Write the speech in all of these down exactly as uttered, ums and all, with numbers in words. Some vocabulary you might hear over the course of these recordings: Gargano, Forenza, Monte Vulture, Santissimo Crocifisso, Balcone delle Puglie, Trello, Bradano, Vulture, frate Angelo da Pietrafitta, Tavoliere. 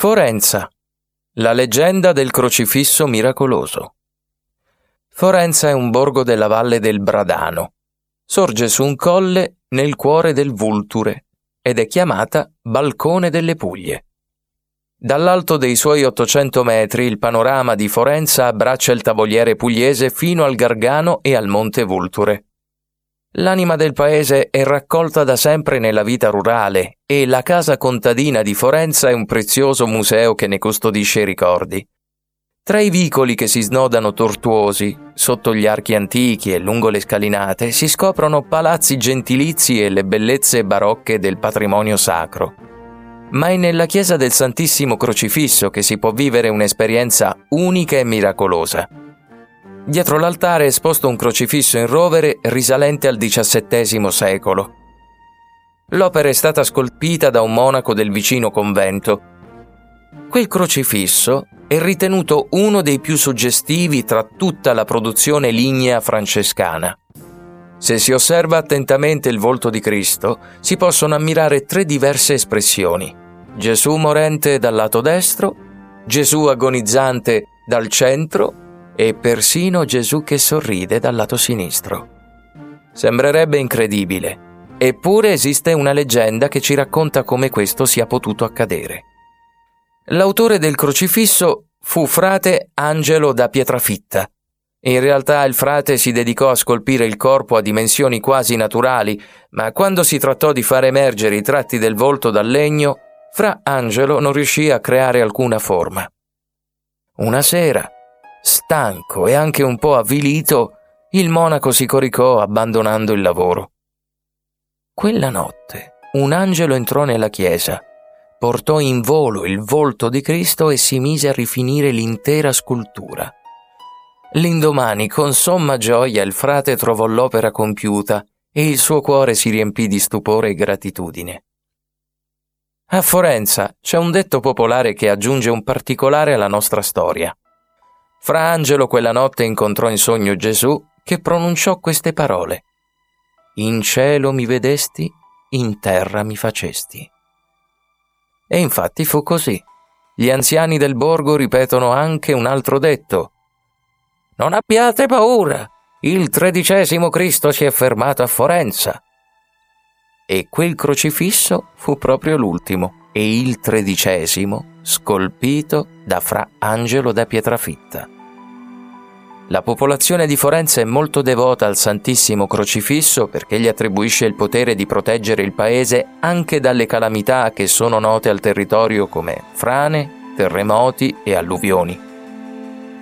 Forenza, la leggenda del crocifisso miracoloso. Forenza è un borgo della valle del Bradano. Sorge su un colle nel cuore del Vulture ed è chiamata Balcone delle Puglie. Dall'alto dei suoi ottocento metri il panorama di Forenza abbraccia il tavoliere pugliese fino al Gargano e al Monte Vulture. L'anima del paese è raccolta da sempre nella vita rurale e la casa contadina di Forenza è un prezioso museo che ne custodisce i ricordi. Tra i vicoli che si snodano tortuosi, sotto gli archi antichi e lungo le scalinate, si scoprono palazzi gentilizi e le bellezze barocche del patrimonio sacro. Ma è nella chiesa del Santissimo Crocifisso che si può vivere un'esperienza unica e miracolosa. Dietro l'altare è esposto un crocifisso in rovere risalente al diciassettesimo secolo. L'opera è stata scolpita da un monaco del vicino convento. Quel crocifisso è ritenuto uno dei più suggestivi tra tutta la produzione lignea francescana. Se si osserva attentamente il volto di Cristo, si possono ammirare tre diverse espressioni: Gesù morente dal lato destro, Gesù agonizzante dal centro e persino Gesù che sorride dal lato sinistro. Sembrerebbe incredibile, eppure esiste una leggenda che ci racconta come questo sia potuto accadere. L'autore del crocifisso fu frate Angelo da Pietrafitta. In realtà il frate si dedicò a scolpire il corpo a dimensioni quasi naturali, ma quando si trattò di far emergere i tratti del volto dal legno, fra Angelo non riuscì a creare alcuna forma. Una sera, stanco e anche un po' avvilito, il monaco si coricò abbandonando il lavoro. Quella notte un angelo entrò nella chiesa, portò in volo il volto di Cristo e si mise a rifinire l'intera scultura. L'indomani, con somma gioia, il frate trovò l'opera compiuta e il suo cuore si riempì di stupore e gratitudine. A Forenza c'è un detto popolare che aggiunge un particolare alla nostra storia. Fra Angelo quella notte incontrò in sogno Gesù che pronunciò queste parole: «In cielo mi vedesti, in terra mi facesti». E infatti fu così. Gli anziani del borgo ripetono anche un altro detto: «Non abbiate paura, il tredicesimo Cristo si è fermato a Forenza». E quel crocifisso fu proprio l'ultimo e il tredicesimo scolpito da fra Angelo da Pietrafitta. La popolazione di Forenza è molto devota al Santissimo Crocifisso perché gli attribuisce il potere di proteggere il paese anche dalle calamità che sono note al territorio come frane, terremoti e alluvioni.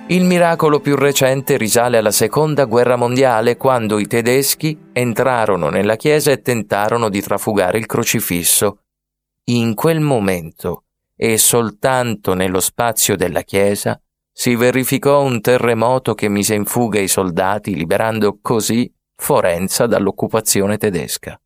Il miracolo più recente risale alla Seconda Guerra Mondiale, quando i tedeschi entrarono nella chiesa e tentarono di trafugare il crocifisso. In quel momento e soltanto nello spazio della chiesa si verificò un terremoto che mise in fuga i soldati, liberando così Forenza dall'occupazione tedesca.